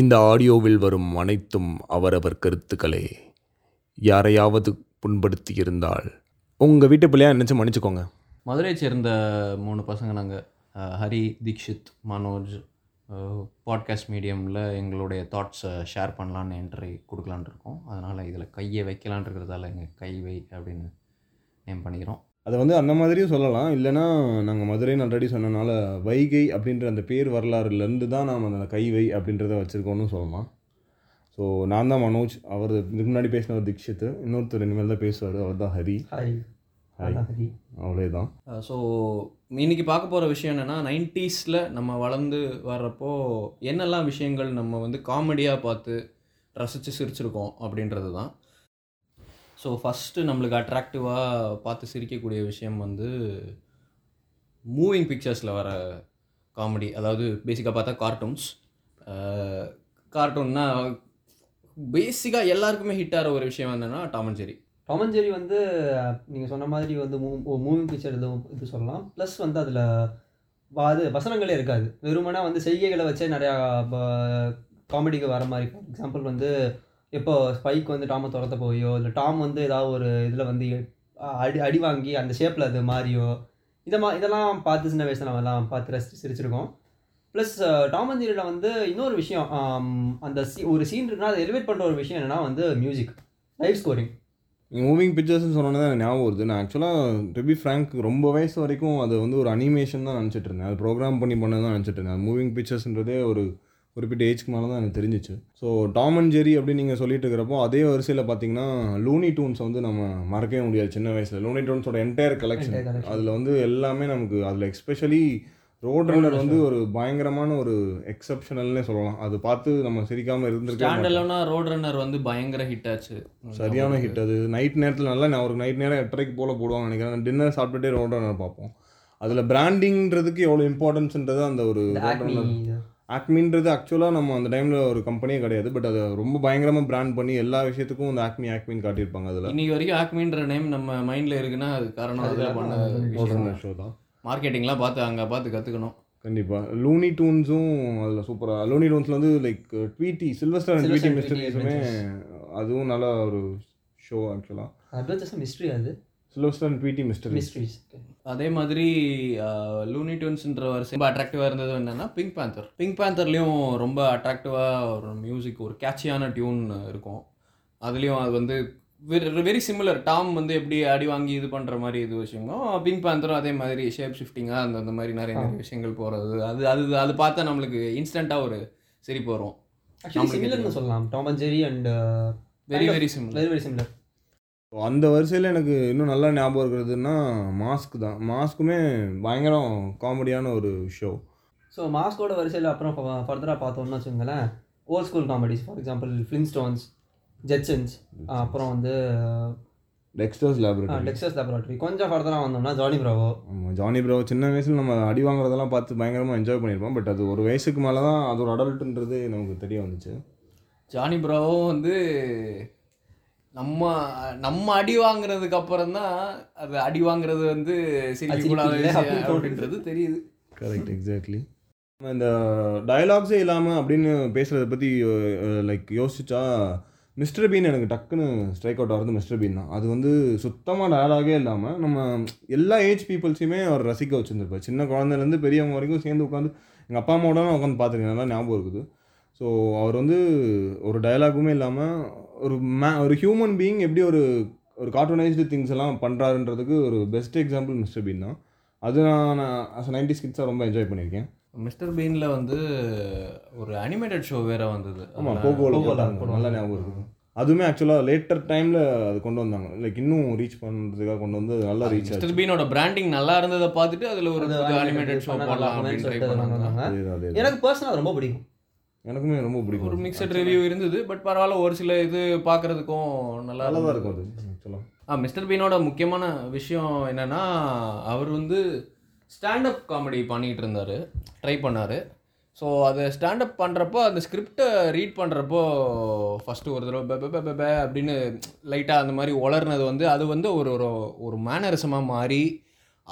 இந்த ஆடியோவில் வரும் அனைத்தும் அவரவர் கருத்துக்களே. யாரையாவது புண்படுத்தி இருந்தால் உங்கள் வீட்டு பிள்ளையாக நினச்சி மன்னிச்சுக்கோங்க. மதுரையை சேர்ந்த 3 பசங்க நாங்கள். ஹரி, தீக்ஷித், மனோஜ். பாட்காஸ்ட் மீடியமில் எங்களுடைய தாட்ஸை ஷேர் பண்ணலான்னு என்ட்ரி கொடுக்கலான் இருக்கோம். அதனால் இதில் கையை வைக்கலான் இருக்கிறதால எங்கள் கை வை அப்படின்னு நேம் பண்ணிக்கிறோம். அதை வந்து அந்த மாதிரியும் சொல்லலாம். இல்லைனா நாங்கள் மதுரைன்னு ஆல்ரெடி சொன்னனால வைகை அப்படின்ற அந்த பேர் வரலாறுலேருந்து தான் நாம் அந்த கைவை அப்படின்றத வச்சுருக்கோன்னு சொல்லலாம். ஸோ நான் தான் மனோஜ், அவர் இதுக்கு முன்னாடி பேசினவர் தீக்ஷித், இன்னொருத்தர் இனிமேல் தான் பேசுவார், அவர் தான் ஹரி. ஹரி, அவ்வளோதான். ஸோ இன்றைக்கி பார்க்க போகிற விஷயம் என்னென்னா, 90s நம்ம வளர்ந்து வர்றப்போ என்னெல்லாம் விஷயங்கள் நம்ம வந்து காமெடியாக பார்த்து ரசித்து சிரிச்சிருக்கோம் அப்படின்றது தான். ஸோ ஃபஸ்ட்டு நம்மளுக்கு அட்ராக்டிவாக பார்த்து சிரிக்கக்கூடிய விஷயம் வந்து மூவிங் பிக்சர்ஸில் வர காமெடி. அதாவது பேசிக்காக பார்த்தா கார்ட்டூன்ஸ். கார்ட்டூன்னா பேசிக்காக எல்லாருக்குமே ஹிட் ஆகிற ஒரு விஷயம் என்னென்னா Tom and Jerry. Tom and Jerry வந்து நீங்கள் சொன்ன மாதிரி வந்து மூவிங் பிக்சர் இது சொல்லலாம். ப்ளஸ் வந்து அதில் அது வசனங்களே இருக்காது, வெறுமனா வந்து செய்கைகளை வச்சே நிறையா காமெடிக்கு வர மாதிரி. ஃபார் எக்ஸாம்பிள் வந்து இப்போ ஸ்பைக் வந்து டாமை துரத்த போயோ, இல்லை டாம் வந்து ஏதாவது ஒரு இதில் வந்து அடி வாங்கி அந்த ஷேப்பில் அது மாறியோ, இதெல்லாம் பார்த்து சின்ன வயசில் நம்மலாம் பார்த்து ரசித்து சிரிச்சிருக்கோம். ப்ளஸ் டாம் அண்ட் ஜெரியில் வந்து இன்னொரு விஷயம், அந்த ஒரு சீன் இருக்குன்னா அதை எலிவேட் பண்ணுற ஒரு விஷயம் என்னென்னா வந்து மியூசிக், லைவ் ஸ்கோரிங். மூவிங் பிக்சர்ஸ்ன்னு சொன்னோன்னே தான் எனக்கு ஞாபகம் வருது. நான் ஆக்சுவலாக ரிபி ஃப்ராங்க் ரொம்ப வயசு வரைக்கும் அது வந்து ஒரு அனிமேஷன் தான் நினச்சிட்டு இருந்தேன், அது ப்ரோக்ராம் பண்ணி பண்ணது தான் நினச்சிட்டு இருந்தேன். மூவிங் பிக்சர்ஸ்ன்றதே ஒரு குறிப்பிட்ட ஏஜ்க்கு மேலே தான் எனக்கு தெரிஞ்சிச்சு. ஸோ டாம் அண்ட் ஜெரி அப்படின்னு நீங்கள் சொல்லிட்டு இருக்கிறப்போ அதே வரிசையில் பார்த்தீங்கன்னா லூனி டூன்ஸ் வந்து நம்ம மறக்கவே முடியாது. சின்ன வயசில் லூனி டூன்ஸோட என்டையர் கலெக்ஷன், அதில் வந்து எல்லாமே நமக்கு, அதில் எக்ஸ்பெஷலி ரோட் ரன்னர் வந்து ஒரு பயங்கரமான ஒரு எக்ஸப்ஷனல்னே சொல்லலாம். அது பார்த்து நம்ம சிரிக்காமல் இருந்திருக்கோம்னா, ரோட் ரன்னர் வந்து பயங்கர ஹிட் ஆச்சு, சரியான ஹிட். அது நைட் நேரத்தில் நல்லா, நான் ஒரு நைட் நேரம் 8:30 போல் போடுவாங்க நினைக்கிறேன். டின்னர் சாப்பிட்டுட்டே ரோட் ரன்னர் பார்ப்போம். அதில் பிராண்டிங்கிறதுக்கு எவ்வளோ இம்பார்ட்டன்ஸ்ன்றது அந்த ஒரு ரோட் ரன்னர் ஆக்மின்றது. ஆக்சுவலாக நம்ம அந்த டைமில் ஒரு கம்பெனியே கிடையாது, பட் அதை ரொம்ப பயங்கரமாக பிராண்ட் பண்ணி எல்லா விஷயத்துக்கும் அந்த ஆக்மின்னு காட்டியிருப்பாங்க. அதில் இன்னைக்கு வரைக்கும் ஆக்மின்ற நேம் நம்ம மைண்டில் இருக்குன்னா அது காரணம் அதில் பண்ண ரோட் ரன்னர் ஷோ தான். மார்க்கெட்டிங்லாம் பார்த்து அங்கே பார்த்து கற்றுக்கணும் கண்டிப்பாக. லூனி டூன்ஸும் அதில் சூப்பராக, லூனி டூன்ஸில் வந்து like Tweety Sylvester and Tweety மிஸ்டரீஸுமே அதுவும் நல்ல ஒரு ஷோ. ஆக்சுவலாக அட்வென்ச்சர்ஸ் மிஸ்ட்ரி, அது சில்வெஸ்டர் அண்ட் ட்வீட்டி மிஸ்டரீஸ். அதே மாதிரி லூனி டூன்ஸ்ன்ற ஒரு ரொம்ப அட்ராக்டிவாக இருந்தது என்னென்னா பிங்க் பேந்தர். பிங்க் பேந்தர்லேயும் ரொம்ப அட்ராக்டிவாக ஒரு மியூசிக், ஒரு கேட்சியான டியூன் இருக்கும். அதுலேயும் அது வந்து வெரி சிமிலர். டாம் வந்து எப்படி அடி வாங்கி இது பண்ணுற மாதிரி இது விஷயமோ, பிங்க் பேந்தரும் அதே மாதிரி ஷேப் ஷிஃப்டிங்காக அந்த மாதிரி நிறைய நிறைய விஷயங்கள் போகிறது. அது அது அது பார்த்தா நம்மளுக்கு இன்ஸ்டண்ட்டாக ஒரு சிரிப்பு வரும். சிமிலர்னு சொல்லலாம், Tom and Jerry and very very similar, very very similar. அந்த வரிசையில் எனக்கு இன்னும் நல்லா ஞாபகம் இருக்கிறதுனா மாஸ்க் தான். மாஸ்க்குமே பயங்கரம் காமெடியான ஒரு ஷோ. ஸோ மாஸ்கோட வரிசையில் அப்புறம் ஃபர்தராக பார்த்தோம்னா வச்சுக்கோங்களேன், old school comedies. For example Flintstones, Jetsons, அப்புறம் வந்து டெக்ஸ்டர்ஸ் லேபரேட்டரி. கொஞ்சம் ஃபர்தராக வந்தோம்னா ஜானி பிராவோ. ஜானி பிராவோ சின்ன வயசில் நம்ம அடி வாங்குறதெல்லாம் பார்த்து பயங்கரமாக என்ஜாய் பண்ணியிருப்போம், பட் அது ஒரு வயசுக்கு மேலே தான் அது ஒரு அடல்ட்டுன்றது நமக்கு தெரிய வந்துச்சு. ஜானி பிராவோ வந்து நம்ம அடி வாங்குறதுக்கு அப்புறம் தான் அது அடி வாங்குறது வந்து அப்படின்றது தெரியுது. Correct, exactly. இந்த டயலாக்ஸே இல்லாமல் அப்படின்னு பேசுகிறத பற்றி லைக் யோசிச்சா மிஸ்டர் பீன் எனக்கு டக்குன்னு ஸ்ட்ரைக் அவுட் ஆகிறது மிஸ்டர் பீன் தான். அது வந்து சுத்தமாக டயலாகே இல்லாமல் நம்ம எல்லா ஏஜ் பீப்புள்ஸையுமே அவர் ரசிக்க வச்சுருந்துருப்பார். சின்ன குழந்தைலேருந்து பெரியவங்க வரைக்கும் சேர்ந்து உட்காந்து எங்கள் அப்பா அம்மாவோட நான் உட்காந்து பார்த்துருக்கேன், நல்லா ஞாபகம் இருக்குது. ஸோ அவர் வந்து ஒரு டயலாகுமே இல்லாமல் ஒரு ஹியூமன் பீயிங் எப்படி ஒரு கார்ட்டூனைஸ்டு திங்ஸ் எல்லாம் பண்ணுறாருன்றதுக்கு ஒரு பெஸ்ட் எக்ஸாம்பிள் மிஸ்டர் பீன் தான். அது நான் 90s கிட்ஸாக ரொம்ப என்ஜாய் பண்ணியிருக்கேன். மிஸ்டர் பீனில் வந்து ஒரு அனிமேட்டட் ஷோ வேறு வந்தது. ஆமாம், போகோ நல்லா ஞாபகம் இருக்குது. அதுவுமே ஆக்சுவலாக லேட்டர் டைமில் அது கொண்டு வந்தாங்க, லைக் இன்னும் ரீச் பண்ணுறதுக்காக கொண்டு வந்து நல்லா ரீச் ஆச்சு. மிஸ்டர் பீனோட பிராண்டிங் நல்லா இருந்ததை பார்த்துட்டு அதில் ஒரு அனிமேட்டட் ஷோ போடலாம். எனக்கு பர்சனலாக ரொம்ப பிடிக்கும், எனக்குமே ரொம்ப பிடிக்கும். ஒரு மிக்சட் ரிவ்யூ இருந்தது, பட் பரவாயில்ல ஒரு சில இது பார்க்குறதுக்கும் நல்லா இருக்கும் அது ஆக்சுவலாக. மிஸ்டர் பீனோட முக்கியமான விஷயம் என்னென்னா, அவர் வந்து ஸ்டாண்டப் காமெடி பண்ணிகிட்டு இருந்தார், ட்ரை பண்ணார். ஸோ அதை ஸ்டாண்டப் பண்ணுறப்போ அந்த ஸ்கிரிப்டை ரீட் பண்ணுறப்போ ஃபஸ்ட்டு ஒரு தடவை பே அப்படின்னு லைட்டாக அந்த மாதிரி உளர்னது வந்து அது வந்து ஒரு ஒரு மேனரிசமாக மாறி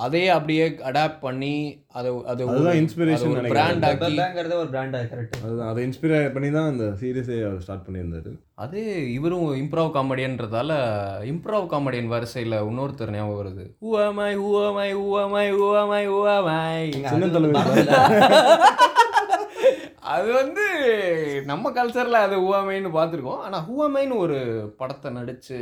அதே அப்படியே அடாப்ட் பண்ணி அதை அது இன்ஸ்பிரேஷன் ஒரு பிராண்ட் ஆகிங்கிறத ஒரு பிராண்ட் ஆகி கரெக்ட் அதுதான் அதை இன்ஸ்பைர் பண்ணி தான் அந்த சீரியஸே அவர் ஸ்டார்ட் பண்ணியிருந்தாரு. அது இவரும் இம்ப்ரூவ் காமெடியன்றதால இம்ப்ரூவ் காமெடியன் வரிசையில் இன்னொருத்தர் ஞாபகம் வருது. ஊமாய் ஊமாய் ஊமாய் ஊமாய் ஊமாய் சின்ன தலைவர் அது வந்து நம்ம கல்ச்சரில் அது ஹூவாமைன்னு பார்த்துருக்கோம். ஆனால் ஹூவாமைன்னு ஒரு படத்தை நடித்து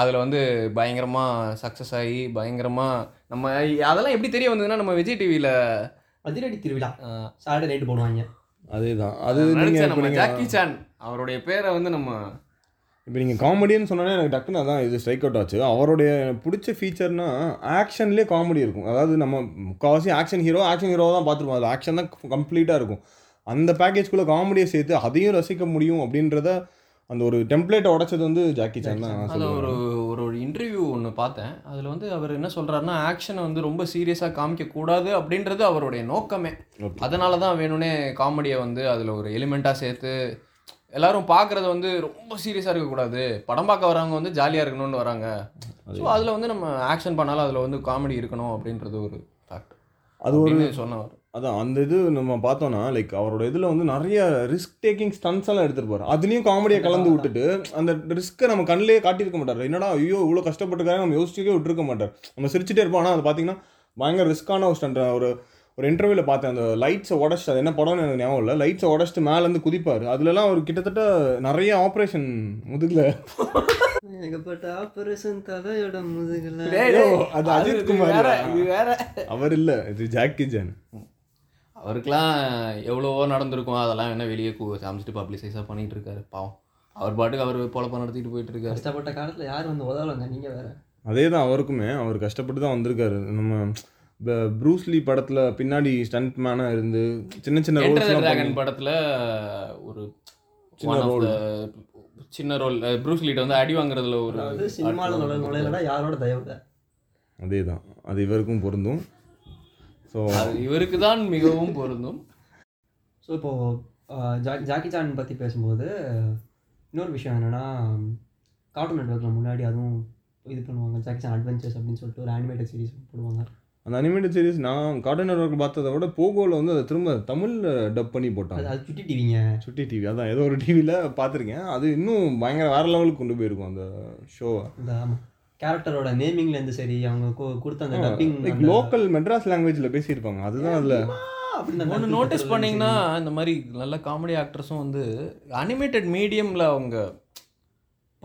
அதில் வந்து பயங்கரமாக சக்ஸஸ் ஆகி பயங்கரமாக நம்ம அதெல்லாம் எப்படி தெரிய வந்ததுன்னா நம்ம விஜய் டிவியில் அதிரடி திருவிழா சாட்டர்டே நைட்டு போடுவாங்க. அதுதான் அது நினச்சா நம்ம ஜாக்கி சான் அவருடைய பேரை வந்து நம்ம இப்போ நீங்கள் காமெடின்னு சொன்னோன்னே எனக்கு டக்குன்னு அதான் இது ஸ்ட்ரைக் அவுட் ஆச்சு. அவருடைய பிடிச்ச ஃபீச்சர்னா ஆக்ஷன்லேயே காமெடி இருக்கும். அதாவது நம்ம முக்கால்வாசி ஆக்ஷன் ஹீரோவை தான் பார்த்துருப்போம். அது ஆக்ஷன் தான் கம்ப்ளீட்டாக இருக்கும். அந்த பேக்கேஜ்குள்ளே காமெடியை சேர்த்து அதையும் ரசிக்க முடியும் அப்படின்றத அந்த ஒரு டெம்ப்ளேட்டை உடைச்சது வந்து ஜாக்கி சான் தான். அது ஒரு ஒரு இன்டர்வியூ ஒன்று பார்த்தேன். அதில் வந்து அவர் என்ன சொல்கிறாருன்னா ஆக்ஷனை வந்து ரொம்ப சீரியஸாக காமிக்கக்கூடாது அப்படின்றது அவருடைய நோக்கமே. அதனால தான் வேணும்னே காமெடியை வந்து அதில் ஒரு எலிமெண்ட்டாக சேர்த்து எல்லாரும் பார்க்குறது வந்து ரொம்ப சீரியஸாக இருக்கக்கூடாது, படம் பார்க்க வரவங்க வந்து ஜாலியாக இருக்கணும்னு வராங்க. ஸோ அதில் வந்து நம்ம ஆக்ஷன் பண்ணாலும் அதில் வந்து காமெடி இருக்கணும் அப்படின்றது ஒரு ஃபேக்ட். அது ஒரு சொன்னவர் அதான் அந்த இது நம்ம பார்த்தோன்னா லைக் அவரோட இதில் வந்து நிறைய ரிஸ்க் டேக்கிங் ஸ்டன்ஸ் எல்லாம் எடுத்துருப்பார். அதுலேயும் காமெடியை கலந்து விட்டுட்டு அந்த ரிஸ்க்கை நம்ம கண்ணிலே காட்டியிருக்க மாட்டார். என்னடா ஐயோ இவ்வளோ கஷ்டப்பட்டுக்காரங்க நம்ம யோசிச்சுக்கே விட்டுருக்க மாட்டார். நம்ம சிரிச்சுட்டே இருப்போம். ஆனால் அது பார்த்தீங்கன்னா பயங்கர ரிஸ்க்கான ஒரு ஸ்டண்ட். ஒரு இன்டர்வியூவில் பார்த்தேன் அந்த லைட்ஸை உடச்சிட்டு அது என்ன படம்னு எனக்கு ஞாபகம் இல்லை. லைட்ஸை உடச்சிட்டு மேலேருந்து குதிப்பார். அதுலலாம் அவர் கிட்டத்தட்ட நிறைய ஆப்ரேஷன் முதுகில் அது அஜித்குமார் அவர் இல்லை இது ஜாக்கி சான். அவருக்கெலாம் எவ்வளவோ நடந்திருக்கும். அதெல்லாம் என்ன வெளியே காமிச்சிட்டு பப்ளிசைஸாக பண்ணிகிட்டு இருக்காரு. பாவம் அவர் பாட்டுக்கு அவர் பொழப்ப நடத்திட்டு போயிட்டு இருக்காரு. கஷ்டப்பட்ட காலத்தில் யார் வந்து உதவலங்க நீங்கள் வேறு. அதே தான் அவருக்குமே அவர் கஷ்டப்பட்டு தான் வந்திருக்காரு. நம்ம இப்போ ப்ரூஸ்லி படத்தில் பின்னாடி ஸ்டண்ட் மேனாக இருந்து சின்ன சின்ன ரோல் படத்தில் ஒரு சின்ன ரோல் ப்ரூஸ்லிட்ட வந்து அடி வாங்குறதுல ஒரு சினிமாவில் நுழையில யாரோட தயவுல அதே தான் அது இவருக்கும் பொருந்தும். ஸோ இவருக்கு தான் மிகவும் பொருந்தும். ஸோ இப்போது ஜாக்கி சான் பற்றி பேசும்போது இன்னொரு விஷயம் என்னென்னா கார்ட்டூன் நெட்வொர்க்கில் முன்னாடி அதுவும் இது பண்ணுவாங்க ஜாக்கி சான் அட்வென்ச்சர்ஸ் அப்படின்னு சொல்லிட்டு ஒரு அனிமேட்டட் சீரிஸ் போடுவாங்க. அந்த அனிமேட்டட் சீரிஸ் நான் கார்ட்டூன் நெட்வொர்க் பார்த்ததை விட போகோவில் வந்து அதை திரும்ப தமிழில் டப் பண்ணி போட்டாங்க. அது சுட்டி டிவி அதான் ஏதோ ஒரு டிவியில் பார்த்துருக்கேன். அது இன்னும் பயங்கர வேறு லெவலுக்கு கொண்டு போயிருக்கும் அந்த ஷோவை. அந்த கேரக்டரோட நேமிங்லேருந்து சரி அவங்க கொடுத்த அந்த டப்பிங் லோக்கல் மெட்ராஸ் லாங்குவேஜில் பேசியிருப்பாங்க. அதுதான் அதில் ஒன்று நோட்டீஸ் பண்ணிங்கன்னா இந்த மாதிரி நல்ல காமெடி ஆக்டர்ஸும் வந்து அனிமேட்டட் மீடியமில் அவங்க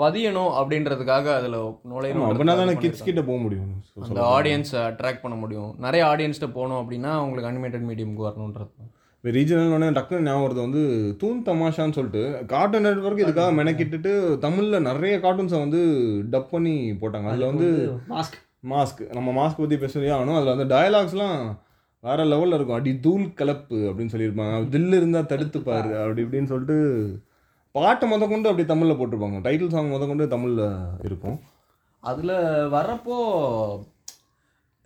பதியணும் அப்படின்றதுக்காக அதில் நுழையணும் அப்படின்னா தானே கிட்ஸ் கிட்ட போக முடியும். அந்த ஆடியன்ஸை அட்ராக்ட் பண்ண முடியும். நிறைய ஆடியன்ஸ்கிட்ட போகணும் அப்படின்னா அவங்களுக்கு அனிமேட்டட் மீடியமுக்கு வரணுன்றது. இப்போ ரீஜனல்னு டக்குன்னு ஞாபகம் வருது வந்து தூண் தமாஷான்னு சொல்லிட்டு கார்ட்டூன் நெட்வொர்க் இதுக்காக மெனக்கிட்டு தமிழில் நிறைய கார்ட்டூன்ஸை வந்து டப் பண்ணி போட்டாங்க. அதில் வந்து மாஸ்க் நம்ம மாஸ்க் பற்றி பேசுகிறதே ஆகணும். அதில் வந்து டயலாக்ஸ்லாம் வேறு லெவலில் இருக்கும். அடி தூள் கலப்பு அப்படின்னு சொல்லியிருப்பாங்க. தில்லு இருந்தால் தடுத்துப்பாரு அப்படி இப்படின்னு சொல்லிட்டு பாட்டு முதற்கொண்டு அப்படி தமிழில் போட்டிருப்பாங்க. டைட்டில் சாங் முதற்கொண்டு தமிழில் இருக்கும். அதில் வரப்போ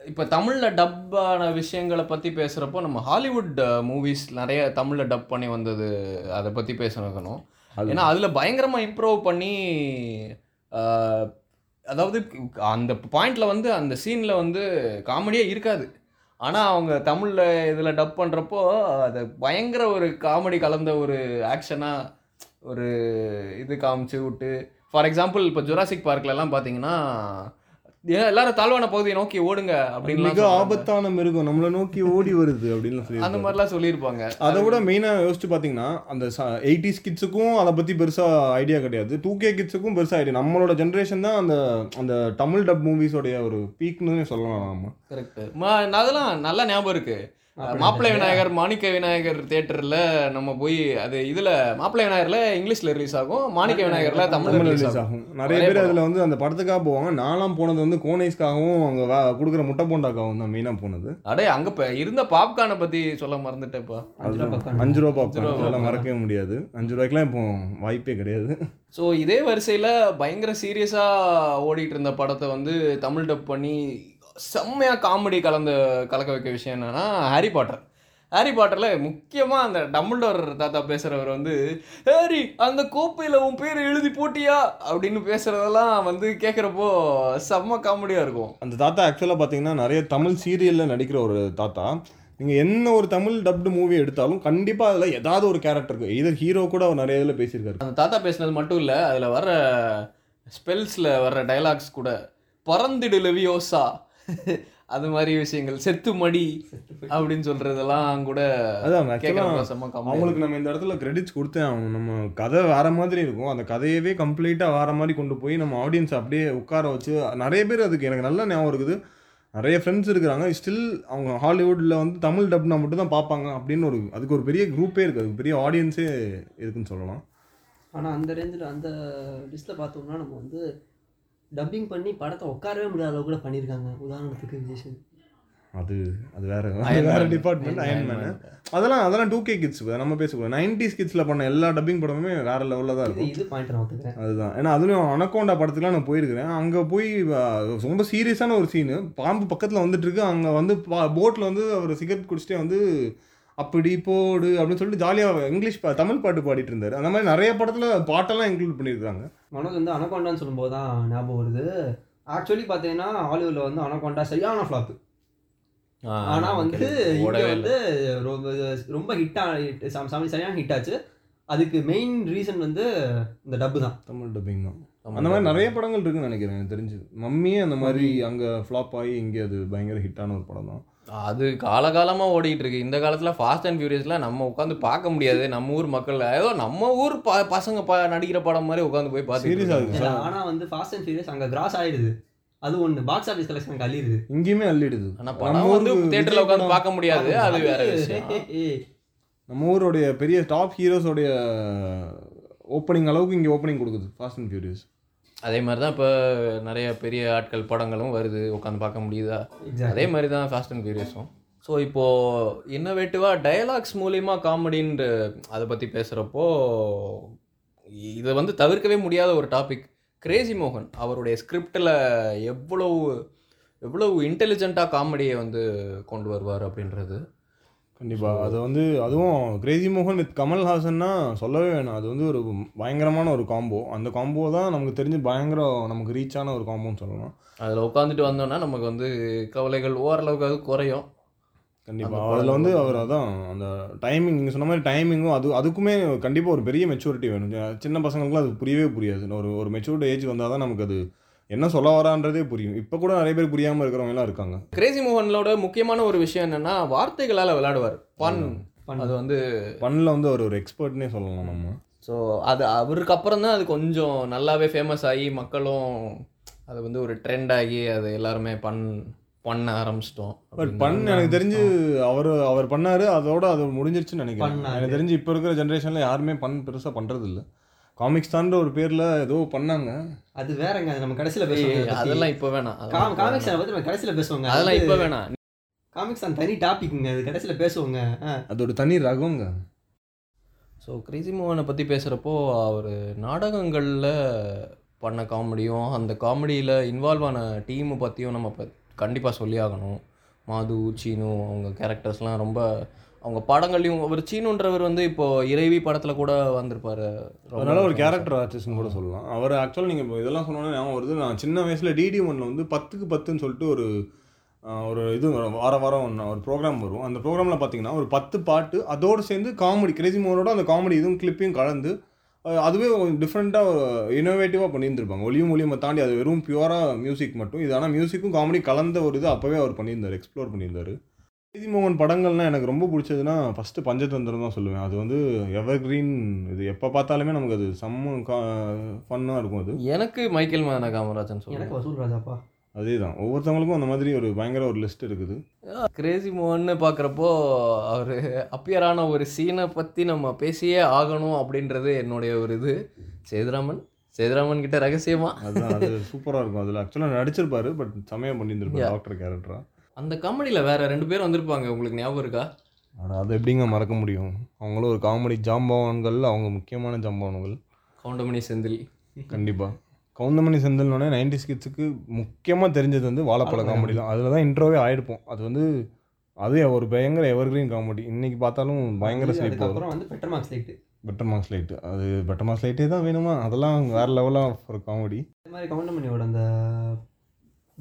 இப்போ தமிழில் டப்பான விஷயங்களை பற்றி பேசுகிறப்போ நம்ம ஹாலிவுட் மூவிஸ் நிறைய தமிழில் டப் பண்ணி வந்தது அதை பற்றி பேசணும். ஏன்னா அதில் பயங்கரமாக இம்ப்ரூவ் பண்ணி அதாவது அந்த பாயிண்டில் வந்து அந்த சீனில் வந்து காமெடியே இருக்காது. ஆனால் அவங்க தமிழில் இதில் டப் பண்ணுறப்போ அதை பயங்கர ஒரு காமெடி கலந்த ஒரு ஆக்ஷனாக ஒரு இது காமிச்சு விட்டு ஃபார் எக்ஸாம்பிள் இப்போ ஜுராசிக் பார்க்லலாம் பார்த்தீங்கன்னா எல்லாரும் தாழ்வான பகுதியை நோக்கி ஓடுங்க அப்படின்னு மிக ஆபத்தான மிருகம் நம்மளை நோக்கி ஓடி வருது அப்படின்னு சொல்லி அந்த மாதிரிலாம் சொல்லியிருப்பாங்க. அதை விட மெயினாக யோசிச்சு பார்த்தீங்கன்னா அந்த 80s கிட்ஸுக்கும் அதை பற்றி பெருசாக ஐடியா கிடையாது. 2K கிட்ஸுக்கும் பெருசாக ஐடியா. நம்மளோட ஜென்ரேஷன் தான் அந்த அந்த தமிழ் டப் மூவிஸோடைய ஒரு பீக்னு சொல்லலாம். நம்ம கரெக்டு அதெல்லாம் நல்லா ஞாபகம் இருக்குது. மாப்பிள்ளை விநாயகர் மாணிக்க விநாயகர் தியேட்டரில் நம்ம போய் அது இதில் மாப்பிள்ளை விநாயகரில் இங்கிலீஷில் ரிலீஸ் ஆகும், மாணிக்க விநாயகரில் தமிழில் ரிலீஸ் ஆகும். நிறைய பேர் அதில் வந்து அந்த படத்துக்காக போவாங்க. நானும் போனது வந்து கோனைஸ்க்காகவும் அவங்க கொடுக்குற முட்டை போண்டாக்காகவும் தான் மெயினாக போனது. அடே அங்கே இப்போ இருந்த பாப்கார்னை பற்றி சொல்ல மறந்துட்டேப்பா. ₹5 பாப்கார்ன் அதெல்லாம் மறக்கவே முடியாது. ₹5க்கெலாம் இப்போ வாய்ப்பே கிடையாது. ஸோ இதே வரிசையில் பயங்கர சீரியஸாக ஓடிட்டு இருந்த படத்தை வந்து தமிழ் டப் பண்ணி செம்மையாக காமெடி கலக்க வைக்க விஷயம் என்னென்னா ஹாரி பாட்டர். ஹாரி பாட்டரில் முக்கியமாக அந்த டம்பிள்டோர் தாத்தா பேசுகிறவர் வந்து, ஹாரி அந்த கோப்பையில் உன் பேர் எழுதி போட்டியா அப்படின்னு பேசுகிறதெல்லாம் வந்து கேட்குறப்போ செம்ம காமெடியாக இருக்கும். அந்த தாத்தா ஆக்சுவலாக பார்த்தீங்கன்னா நிறைய தமிழ் சீரியலில் நடிக்கிற ஒரு தாத்தா. நீங்கள் என்ன ஒரு தமிழ் டப்டு மூவி எடுத்தாலும் கண்டிப்பாக அதில் ஏதாவது ஒரு கேரக்டர் இருக்கும். இதர் ஹீரோ கூட அவர் நிறைய இதில் பேசியிருக்காரு. அந்த தாத்தா பேசினது மட்டும் இல்லை, அதில் வர ஸ்பெல்ஸில் வர டைலாக்ஸ் கூட பறந்துடு லெவியோசா அது மாதிரி விஷயங்கள், செத்து மடி அப்படின்னு சொல்றதெல்லாம் கூட அதான் அவங்களுக்கு நம்ம இந்த இடத்துல கிரெடிட்ஸ் கொடுத்தேன். நம்ம கதை வேற மாதிரி இருக்கும், அந்த கதையவே கம்ப்ளீட்டாக வேற மாதிரி கொண்டு போய் நம்ம ஆடியன்ஸ் அப்படியே உட்கார வச்சு நிறைய பேர் அதுக்கு எனக்கு நல்ல ஞாபகம் இருக்குது. நிறைய ஃப்ரெண்ட்ஸ் இருக்கிறாங்க ஸ்டில், அவங்க ஹாலிவுட்டில் வந்து தமிழ் டப்னா மட்டும் தான் பார்ப்பாங்க அப்படின்னு ஒரு அதுக்கு ஒரு பெரிய குரூப்பே இருக்குது, அதுக்கு பெரிய ஆடியன்ஸே இருக்குதுன்னு சொல்லலாம். ஆனால் அந்த ரேஞ்சில் அந்த லிஸ்ட்டில் பார்த்தோம்னா நம்ம வந்து டப்பிங் பண்ணி படத்தை உட்காரவே முடியாத அளவு கூட பண்ணியிருக்காங்க. உதாரணத்துக்கு விஜய் அது அது வேறு வேறு டிபார்ட்மெண்ட் அயன்மேனு அதெல்லாம் அதெல்லாம் 2K கிட்ஸ் நம்ம பேசக்கூடாது. 90s கிட்ஸில் பண்ண எல்லா டப்பிங் படமுமே வேறு லெவலில் தான் இருக்கும். இது பாயிண்ட் நான் அதுதான், ஏன்னா அதுலேயும் அனகோண்டா படத்துக்குலாம் நான் போயிருக்கிறேன். அங்கே போய் ரொம்ப சீரியஸான ஒரு சீனு, பாம்பு பக்கத்தில் வந்துட்டுருக்கு, அங்கே வந்து போட்டில் வந்து அவர் சிகரெட் குடிச்சிட்டே வந்து அப்படி போடு அப்படின்னு சொல்லிட்டு ஜாலியாக இங்கிலீஷ் தமிழ் பாட்டு பாடிட்டு இருந்தார். அந்த மாதிரி நிறைய படத்தில் பாட்டெல்லாம் இன்க்ளூட் பண்ணியிருக்காங்க. மனோஜ் வந்து அனகோண்டான்னு சொல்லும்போது தான் ஞாபகம் வருது. ஆக்சுவலி பார்த்தீங்கன்னா ஹாலிவுட்டில் வந்து அனகோண்டா சரியான ஃப்ளாப்பு. ஆனால் வந்து இங்கே வந்து ரொம்ப ரொம்ப ஹிட்டாக சரியான ஹிட் ஆச்சு. அதுக்கு மெயின் ரீசன் வந்து இந்த டப்பு தான், தமிழ் டப்பிங் தான். அந்த மாதிரி நிறைய படங்கள் இருக்குன்னு நினைக்கிறேன் எனக்கு தெரிஞ்சு. மம்மியே அந்த மாதிரி அங்கே ஃப்ளாப் ஆகி இங்கே அது பயங்கர ஹிட்டான ஒரு படம் தான். அது காலகாலமாக ஓடிக்கிட்டு இருக்கு. இந்த காலத்தில் ஃபாஸ்ட் அண்ட் ஃபியூரியஸ்லாம் நம்ம உட்காந்து பார்க்க முடியாது. நம்ம ஊர் மக்கள் ஏதோ நம்ம ஊர் பசங்க நடிக்கிற படம் மாதிரி உட்காந்து போய் பார்த்து. ஆனால் வந்து ஃபாஸ்ட் அண்ட் ஃபியூரியஸ் அங்கே கிராஸ் ஆகிடுது, அது ஒன்று. பாக்ஸ் ஆஃபீஸ் கலெக்ஷன் அள்ளிடுது, இங்கேயுமே அள்ளிடுது. ஆனால் படம் வந்து தியேட்டரில் உட்காந்து பார்க்க முடியாது, அது வேற விஷயம். நம்ம ஊருடைய பெரிய டாப் ஹீரோஸோடைய ஓப்பனிங் அளவுக்கு இங்கே ஓப்பனிங் கொடுக்குது ஃபாஸ்ட் அண்ட் ஃபியூரியஸ். அதே மாதிரி தான் இப்போ நிறைய பெரிய ஆட்கள் படங்களும் வருது, உட்காந்து பார்க்க முடியுதா. அதே மாதிரி தான் ஃபாஸ்ட் அண்ட் ஃபியூரியஸும். ஸோ இப்போது இன்னோவேட்டிவாக டயலாக்ஸ் மூலிமா காமெடின்ற அதை பற்றி பேசுகிறப்போ இதை வந்து தவிர்க்கவே முடியாத ஒரு டாபிக். கிரேசி மோகன் அவருடைய ஸ்கிரிப்டில் எவ்வளவு இன்டெலிஜென்ட்டாக காமெடியை வந்து கொண்டு வருவார் அப்படின்றது கண்டிப்பாக. அது வந்து அதுவும் கிரேசி மோகன் வித் கமல்ஹாசன்னா சொல்லவே வேணும். அது வந்து ஒரு பயங்கரமான ஒரு காம்போ. அந்த காம்போ தான் நமக்கு தெரிஞ்சு பயங்கர நமக்கு ரீச்சான ஒரு காம்போன்னு சொல்லலாம். அதில் உட்காந்துட்டு வந்தோன்னா நமக்கு வந்து கவலைகள் ஓரளவுக்கு அது குறையும் கண்டிப்பாக. அதில் வந்து அவர் அதான் அந்த டைமிங் நீங்கள் சொன்ன மாதிரி டைமிங்கும் அதுக்குமே கண்டிப்பாக ஒரு பெரிய மெச்சூரிட்டி வேணும். சின்ன பசங்களுக்குலாம் அது புரியவே புரியாது. ஒரு மெச்சூர்டு ஏஜ் வந்தால் தான் நமக்கு அது என்ன சொல்ல வரான்றதே புரியும். இப்போ கூட நிறைய பேர் புரியாமல் இருக்கிறவங்களாம் இருக்காங்க. கிரேசி மோகனோட முக்கியமான ஒரு விஷயம் என்னென்னா வார்த்தைகளால் விளையாடுவார். பன் அது வந்து பன்னில் வந்து அவர் ஒரு எக்ஸ்பர்ட்னே சொல்லலாம் நம்ம. ஸோ அது அவருக்கு அப்புறம் தான் அது கொஞ்சம் நல்லாவே ஃபேமஸ் ஆகி மக்களும் அது வந்து ஒரு ட்ரெண்ட் ஆகி அது எல்லாருமே பண்ண ஆரம்பிச்சிட்டோம். பட் பண்ண எனக்கு தெரிஞ்சு அவர் பண்ணார், அதோட அது முடிஞ்சிருச்சுன்னு நினைக்கிறேன். எனக்கு தெரிஞ்சு இப்போ இருக்கிற ஜென்ரேஷனில் யாருமே பெருசாக பண்ணுறதில்ல. காமிக்ஸ் தான்ற ஒரு பேரில் ஏதோ பண்ணாங்க, அது வேறங்க. அது நம்ம கடைசியில் பேசுவோம். அதெல்லாம் இப்போ வேணாம். காமிக்ஸ் பற்றி நம்ம கடைசியில் பேசுவோங்க. அதெல்லாம் இப்போ வேணாம். காமிக்ஸ் தான் தனி டாபிக்ங்க, அது கடைசியில் பேசுவோங்க. அது ஒரு தனி ரகங்க. ஸோ கிரேசி மோகனை பற்றி பேசுகிறப்போ அவர் நாடகங்களில் பண்ண காமெடியும் அந்த காமெடியில் இன்வால்வ் ஆன டீமை பற்றியும் நம்ம கண்டிப்பாக சொல்லி ஆகணும். மாது சீனு அவங்க கேரக்டர்ஸ்லாம் ரொம்ப அவங்க படங்கள்லையும். ஒரு சீனுன்றவர் வந்து இப்போது இறைவி படத்தில் கூட வந்திருப்பாரு, அதனால ஒரு கேரக்டர் ஆர்டிஸ்ட்னு கூட சொல்லலாம் அவர். ஆக்சுவலாக நீங்கள் இப்போ இதெல்லாம் சொன்னோன்னே ஞாபகம் வருது. நான் சின்ன வயசில் டிடி ஒன்னில் வந்து 10க்கு 10ன்னு சொல்லிட்டு ஒரு இது வார வாரம் ஒன்று ஒரு ப்ரோக்ராம் வரும். அந்த ப்ரோக்ராமில் பார்த்தீங்கன்னா ஒரு 10 பாட்டு அதோடு சேர்ந்து காமெடி, கிரேசி மோகனோட அந்த காமெடி இதுவும் கிளிப்பையும் கலந்து அதுவே டிஃப்ரெண்ட்டாக ஒரு இனோவேட்டிவாக பண்ணியிருந்திருப்பாங்க. ஒளியும் ஒளியும் தாண்டி அது வெறும் பியூராக மியூசிக் மட்டும் இது. ஆனால் மியூசிக்கும் காமெடி கலந்த ஒரு இது அப்போவே அவர் பண்ணியிருந்தார், எக்ஸ்ப்ளோர் பண்ணியிருந்தார். கிரேசி மோகன் படங்கள்லாம் எனக்கு ரொம்ப பிடிச்சதுன்னா ஃபஸ்ட்டு பஞ்சதந்திரம் தான் சொல்லுவேன். அது வந்து எவர்கிரீன், இது எப்போ பார்த்தாலுமே நமக்கு அது செம்ம ஃபன்னாக இருக்கும். அது எனக்கு மைக்கேல் மதன காமராஜன் சொல்லுவேன், எனக்கு வசூல் ராஜாப்பா. அதே தான், ஒவ்வொருத்தவங்களுக்கும் அந்த மாதிரி ஒரு பயங்கர ஒரு லிஸ்ட் இருக்குது. கிரேசி மோகன்னு பார்க்குறப்போ அவர் அப்பியரான ஒரு சீனை பற்றி நம்ம பேசியே ஆகணும் அப்படின்றது என்னுடைய ஒரு இது. சேதுராமன் கிட்ட ரகசியமாக அதுதான், அது சூப்பராக இருக்கும். அதில் ஆக்சுவலாக நடிச்சிருப்பாரு, பட் செமையாக பண்ணியிருந்திருப்பாரு டாக்டர் கேரக்டராக. அந்த காமெடியில் வேறு 2 பேர் வந்திருப்பாங்க, உங்களுக்கு ஞாபகம் இருக்கா? ஆனால் அது எப்படிங்க மறக்க முடியும், அவங்களும் ஒரு காமெடி ஜாம்பவான்கள், அவங்க முக்கியமான ஜாம்பவான்கள். கவுண்டமணி செந்தில் கண்டிப்பாக. கவுந்தமணி செந்தில்னோடனே 90s கிட்ஸுக்கு முக்கியமாக தெரிஞ்சது வந்து வாழைப்பழ காமெடி தான். அதில் தான் இன்ட்ரோவே ஆகிருப்போம். அது வந்து அது ஒரு பயங்கர எவர்கிரீன் காமெடி. இன்னைக்கு பார்த்தாலும் பயங்கர ஸ்லைட் வந்து பெட்டர் மார்க்ஸ் லைட்டு அது பெட்டர் மார்க்ஸ் லைட்டே தான் வேணுமா? அதெல்லாம் வேறு லெவலாக ஒரு காமெடி. இந்த மாதிரி கவுண்டமணியோட அந்த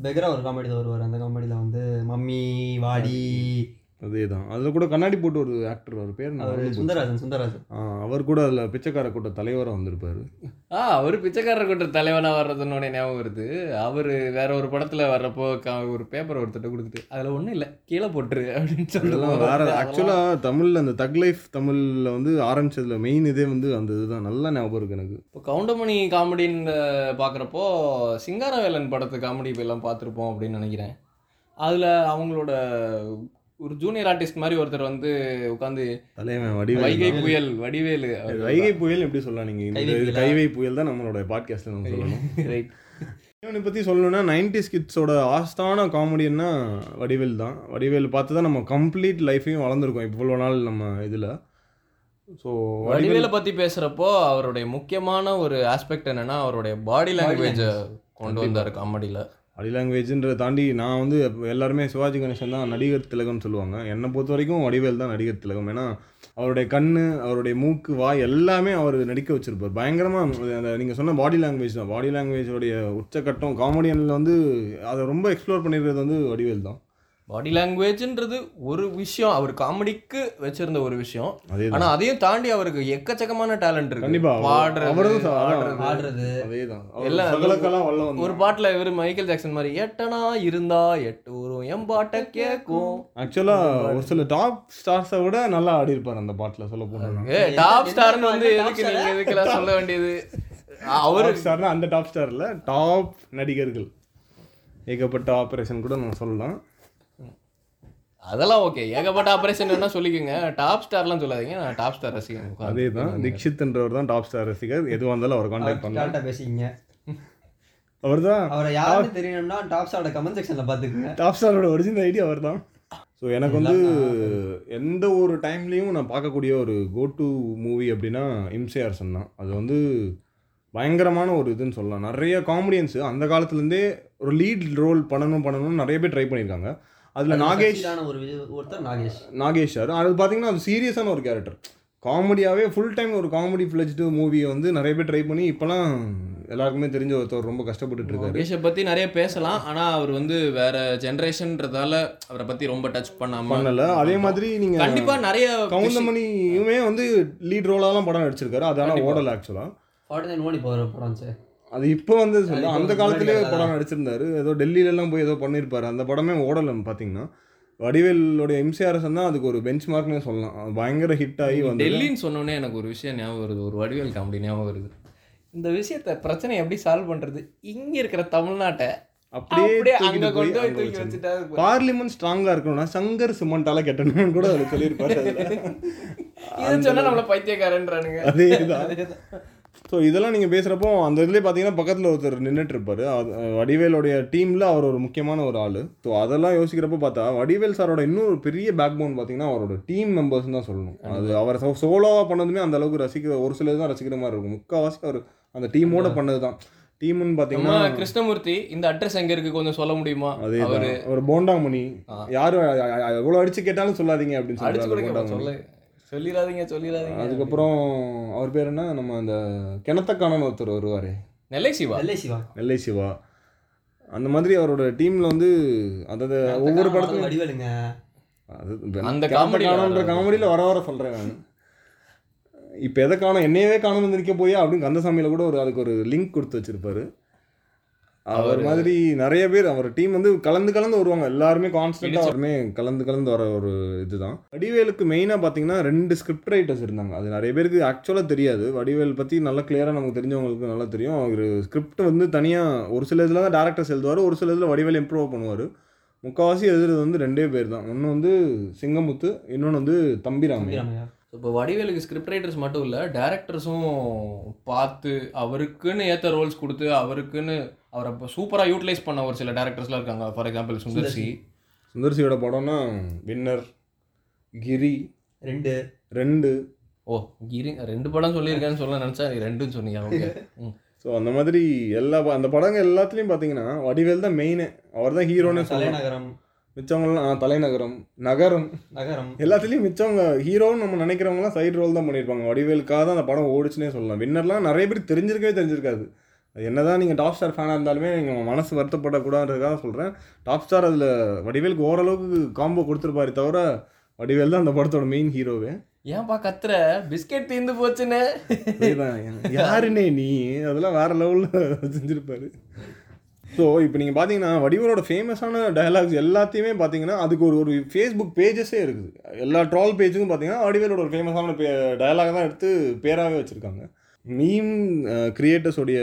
பெகரா ஒரு காமெடி தான் வருவார். அந்த காமெடியில் வந்து மம்மி வாடி அதே தான். அதில் கூட கண்ணாடி போட்டு ஒரு ஆக்டர், அவர் பேர் சுந்தரராஜன். அவர் கூட அதில் பிச்சைக்கார கூட்ட தலைவராக வந்திருப்பார். அவர் பிச்சைக்கார கூட்ட தலைவனாக வர்றதுன்னு ஞாபகம் வருது. அவர் வேற ஒரு படத்தில் வர்றப்போ ஒரு பேப்பர் ஒருத்தட்ட கொடுத்துட்டு அதில் ஒன்றும் இல்லை கீழே போட்டுரு அப்படின்னு சொல்லலாம். வேறு ஆக்சுவலாக தமிழில் அந்த தக் லைஃப் தமிழில் வந்து ஆரம்பிச்சதில் மெயின் இதே வந்து அந்த இதுதான் நல்லா ஞாபகம் இருக்குது எனக்கு. இப்போ கவுண்டமணி காமெடின்னு பார்க்குறப்போ சிங்காரவேலன் படத்து காமெடி இப்போ எல்லாம் பார்த்துருப்போம் அப்படின்னு நினைக்கிறேன். அதில் அவங்களோட ஒரு ஜூனியர் ஆர்டிஸ்ட் மாதிரி ஒருத்தர் வந்து உட்காந்து வைகை புயல் எப்படி சொல்லலாம் நீங்கள், கைவை புயல் தான் நம்மளோட பாட்காஸ்ட்ல நம்ம சொல்லணும். ரைட், இவனை பற்றி சொல்லணும்னா 90s கிட்ஸோட ஆஸ்தான காமெடின்னா வடிவேல் தான். வடிவேல் பார்த்து தான் நம்ம கம்ப்ளீட் லைஃபையும் வளர்ந்துருக்கோம் இப்போ இவ்வளோ நாள் நம்ம இதில். ஸோ வடிவேலை பற்றி பேசுகிறப்போ அவருடைய முக்கியமான ஒரு ஆஸ்பெக்ட் என்னென்னா அவருடைய பாடி லாங்குவேஜை கொண்டு வந்தார் காமெடியில். அடி லாங்குவேஜ்ன்றதை தாண்டி நான் வந்து எல்லாருமே சிவாஜி கணேசன் தான் நடிகர் திலகம்னு சொல்லுவாங்க. என்னை பொறுத்த வரைக்கும் வடிவேல் தான் நடிகர் திலகம். ஏன்னா அவருடைய கண், அவருடைய மூக்கு, வாய் எல்லாமே அவர் நடிக்க வச்சுருப்பார் பயங்கரமாக. அந்த நீங்கள் சொன்ன பாடி லாங்குவேஜ் தான் பாடி லாங்குவேஜோடைய உச்சக்கட்டம். காமெடியனில் வந்து அதை ரொம்ப எக்ஸ்ப்ளோர் பண்ணிடுறது வந்து வடிவேல் தான். பாடி லாங்குவேஜ்ன்றது ஒரு விஷயம், அவர் காமெடிக்கு வச்சிருந்த ஒரு விஷயம். ஆனால் அதையும் தாண்டி அவருக்கு எக்கச்சக்கமான டேலண்ட் இருக்கு. கண்டிப்பாக ஆடுறது எல்லாம். ஒரு பாட்டில் இவர் மைக்கேல் ஜாக்சன் மாதிரி எட்டனா இருந்தா எட்டு வரும் எம் பாட்டை கேட்கும். ஆக்சுவலாக ஒரு சில டாப் ஸ்டார்ஸை விட நல்லா ஆடி இருப்பார் அந்த பாட்டில். சொல்ல போனாங்க டாப் ஸ்டார்னு வந்து எதுக்கு நீங்கள் எதுக்கெல்லாம் சொல்ல வேண்டியது. அவரு ஸ்டார்னா அந்த டாப் ஸ்டாரில் டாப் நடிகர்கள் ஏகப்பட்ட ஆப்ரேஷன் கூட நம்ம சொல்லலாம். அதெல்லாம் ஓகே, ஏகப்பட்ட ஆப்ரேஷன் வேணா சொல்லிக்கோங்க, டாப் ஸ்டார்லாம் சொல்லாதீங்க. நான் டாப் ஸ்டார் ரசிகர். அதே தான், தீக்ஷித்ன்றவர் தான் டாப் ஸ்டார் ரசிகர். எதுவாக இருந்தாலும் அவர் கான்டாக்ட் பண்ணி பேசிங்க. அவர் தான். அவரை யாரும் தெரியணும்னா டாப் ஸ்டாரோட கமெண்ட் செக்ஷனில் பார்த்துக்கோங்க. டாப் ஸ்டாரோட ஒரிஜினல் ஐடியா அவர் தான். ஸோ எனக்கு வந்து எந்த ஒரு டைம்லேயும் நான் பார்க்கக்கூடிய ஒரு கோ டு மூவி அப்படின்னா எம்ஜிஆர் சொன்னான். அது வந்து பயங்கரமான ஒரு இதுன்னு சொல்லலாம். நிறைய காமெடியன்ஸு அந்த காலத்துலேருந்தே ஒரு லீட் ரோல் பண்ணணும்னு நிறைய பேர் ட்ரை பண்ணியிருக்காங்க. அதில் நாகேஷ் சார் அது பார்த்தீங்கன்னா அது சீரியஸான ஒரு கேரக்டர். காமெடியாகவே ஃபுல் டைம் ஒரு காமெடி ஃபிளெஜ்டு மூவியை வந்து நிறைய பேர் ட்ரை பண்ணி இப்போலாம் எல்லாருக்குமே தெரிஞ்ச ஒருத்தர் ரொம்ப கஷ்டப்பட்டுட்டு இருக்காரு. நாகேஷை பற்றி நிறைய பேசலாம், ஆனால் அவர் வந்து வேற ஜென்ரேஷன்றதால அவரை பற்றி ரொம்ப டச் பண்ணல. அதே மாதிரி நீங்கள் கண்டிப்பாக நிறைய கவுண்டமணியுமே வந்து லீட் ரோலாலாம் படம் நடிச்சிருக்காரு. அதனால ஓடலை ஆக்சுவலாக. படம் சார் அது இப்போ வந்து சொல்லலாம். அந்த காலத்துலேயே படம் நடிச்சிருந்தாரு. ஏதோ டெல்லியிலலாம் போய் ஏதோ பண்ணியிருப்பாரு. அந்த படமே ஓடலன்னு பார்த்தீங்கன்னா வடிவேலுடைய எம்ஜிஆர்எஸ்என் தான் அதுக்கு ஒரு பெஞ்ச் மார்க்னே சொல்லலாம். பயங்கர ஹிட் ஆகி வந்து டெல்லின்னு சொன்னோன்னே எனக்கு ஒரு விஷயம் ஞாபகம் வருது, ஒரு வடிவேல் காமெடி ஞாபகம் வருது. இந்த விஷயத்தை பிரச்சனை எப்படி சால்வ் பண்ணுறது, இங்கே இருக்கிற தமிழ்நாட்டை அப்படியே அங்கே கொண்டு போய் தூக்கி வச்சுட்டா. பார்லிமெண்ட் ஸ்ட்ராங்காக இருக்கணும்னா சங்கர் சிமெண்டால கெட்டணும்னு கூட அவர் சொல்லியிருப்பாரு. இதுன்னு சொன்னால் நம்மளை பைத்தியக்காரன்றானுங்க. அதே தான். ஸோ இதெல்லாம் நீங்கள் பேசுகிறப்போ அந்த இதுலேயே பார்த்தீங்கன்னா பக்கத்தில் ஒருத்தர் நின்றுட்டுருப்பார். அது வடிவேலோடைய டீமில் அவர் ஒரு முக்கியமான ஒரு ஆள். ஸோ அதெல்லாம் யோசிக்கிறப்போ பார்த்தா வடிவேல் சாரோட இன்னொரு பெரிய பேக் போன் பார்த்தீங்கன்னா அவரோட டீம் மெம்பர்ஸ்ன்னு தான் சொல்லணும். அது அவர் சோலோவாக பண்ணதுமே அந்த அளவுக்கு ரசிக்கிற ஒரு சிலர் தான் ரசிக்கிற மாதிரி இருக்கும். முக்கால்வாசி அவர் அந்த டீமோட பண்ணது தான். டீம்னு பார்த்தீங்கன்னா கிருஷ்ணமூர்த்தி, இந்த அட்ரஸ் எங்கே இருக்குது கொஞ்சம் சொல்ல முடியுமா? அதே ஒரு கோண்டாமணி, யாரும் எவ்வளோ அடித்து கேட்டாலும் சொல்லாதீங்க அப்படின்னு சொல்லி சொல்லிடாதீங்க. அதுக்கப்புறம் அவர் பேர் என்ன, நம்ம அந்த கிணத்தக்கான ஒருத்தர் வருவார், நெல்லை சிவா. அந்த மாதிரி அவரோட டீமில் வந்து அதாவது ஒவ்வொரு படத்துலையும் அந்த காமெடியில் வர சொல்கிறேன் நான். இப்போ எதை காணும், என்னையவே காணும் வந்து நிற்க போய் அப்படின்னு கந்தசாமியில் கூட ஒரு அதுக்கு ஒரு லிங்க் கொடுத்து வச்சுருப்பாரு. அவர் மாதிரி நிறைய பேர் அவர் டீம் வந்து கலந்து வருவாங்க. எல்லாருமே கான்ஸ்டன்ட்டாக எல்லாருமே கலந்து வர ஒரு இதுதான். வடிவேலுக்கு மெயினாக பார்த்தீங்கன்னா 2 ஸ்கிரிப்ட் ரைட்டர்ஸ் இருந்தாங்க. அது நிறைய பேருக்கு ஆக்சுவலாக தெரியாது. வடிவேல் பற்றி நல்லா கிளியராக நமக்கு தெரிஞ்சவங்களுக்கு நல்லா தெரியும். அவர் ஸ்கிரிப்ட் வந்து தனியாக ஒரு சில இதில் தான் டேரக்டர்ஸ் எழுதுவார், ஒரு சில இதில் வடிவேல் இம்ப்ரூவ் பண்ணுவார். முக்கால்வாசி எழுதுறது வந்து 2 பேர் தான். ஒன்று வந்து சிங்கமுத்து, இன்னொன்று வந்து தம்பி ராமன். இப்போ வடிவேலுக்கு ஸ்கிரிப்ட் ரைட்டர்ஸ் மட்டும் இல்லை, டேரக்டர்ஸும் பார்த்து அவருக்குன்னு ஏற்ற ரோல்ஸ் கொடுத்து அவருக்குன்னு அவரை இப்போ சூப்பராக யூட்டிலைஸ் பண்ண ஒரு சில டேரக்டர்ஸ்லாம் இருக்காங்க. ஃபார் எக்ஸாம்பிள் சுந்தர்சியோட படம்னா வின்னர், கிரி ரெண்டு ஓ கிரி 2 படம் சொல்லியிருக்கேன்னு சொல்ல நினச்சா 2ன்னு சொன்னீங்க. ஓகே. ஸோ அந்த மாதிரி எல்லா அந்த படங்கள் எல்லாத்துலேயும் பார்த்தீங்கன்னா வடிவேல் தான் மெயினு. அவர் தான் ஹீரோன்னு சொல்லலாம். மிச்சவங்களாம் தலைநகரம் நகரம் நகரம் எல்லாத்துலேயும் மிச்சவங்க ஹீரோன்னு நம்ம நினைக்கிறவங்களாம் சைட் ரோல் தான் பண்ணியிருப்பாங்க. வடிவேலுக்காக தான் அந்த படம் ஓடிச்சுன்னே சொல்லலாம். வின்னர்லாம் நிறைய பேர் தெரிஞ்சிருக்காது. என்ன தான் நீங்கள் டாப் ஸ்டார் ஃபேனாக இருந்தாலுமே நீங்கள் மனசு வருத்தப்படக்கூடாதுன்றதுக்காக சொல்கிறேன். டாப் ஸ்டார் அதில் வடிவேலுக்கு ஓரளவுக்கு காம்போ கொடுத்துருப்பாரு, தவிர வடிவேல் தான் அந்த படத்தோட மெயின் ஹீரோவே. ஏன்பா கத்துற, பிஸ்கெட் தீர்ந்து போச்சுன்னு யாருன்னே நீ, அதெல்லாம் வேறு லெவலில் செஞ்சுருப்பாரு. ஸோ இப்போ நீங்கள் பார்த்தீங்கன்னா வடிவேலோட ஃபேமஸான டயலாக்ஸ் எல்லாத்தையுமே பார்த்தீங்கன்னா அதுக்கு ஒரு ஃபேஸ்புக் பேஜஸே இருக்குது. எல்லா ட்ரால் பேஜுக்கும் பார்த்தீங்கன்னா வடிவேலோட ஒரு ஃபேமஸான டயலாக் தான் எடுத்து பேராகவே வச்சுருக்காங்க. மீம் கிரியேட்டர்ஸோடைய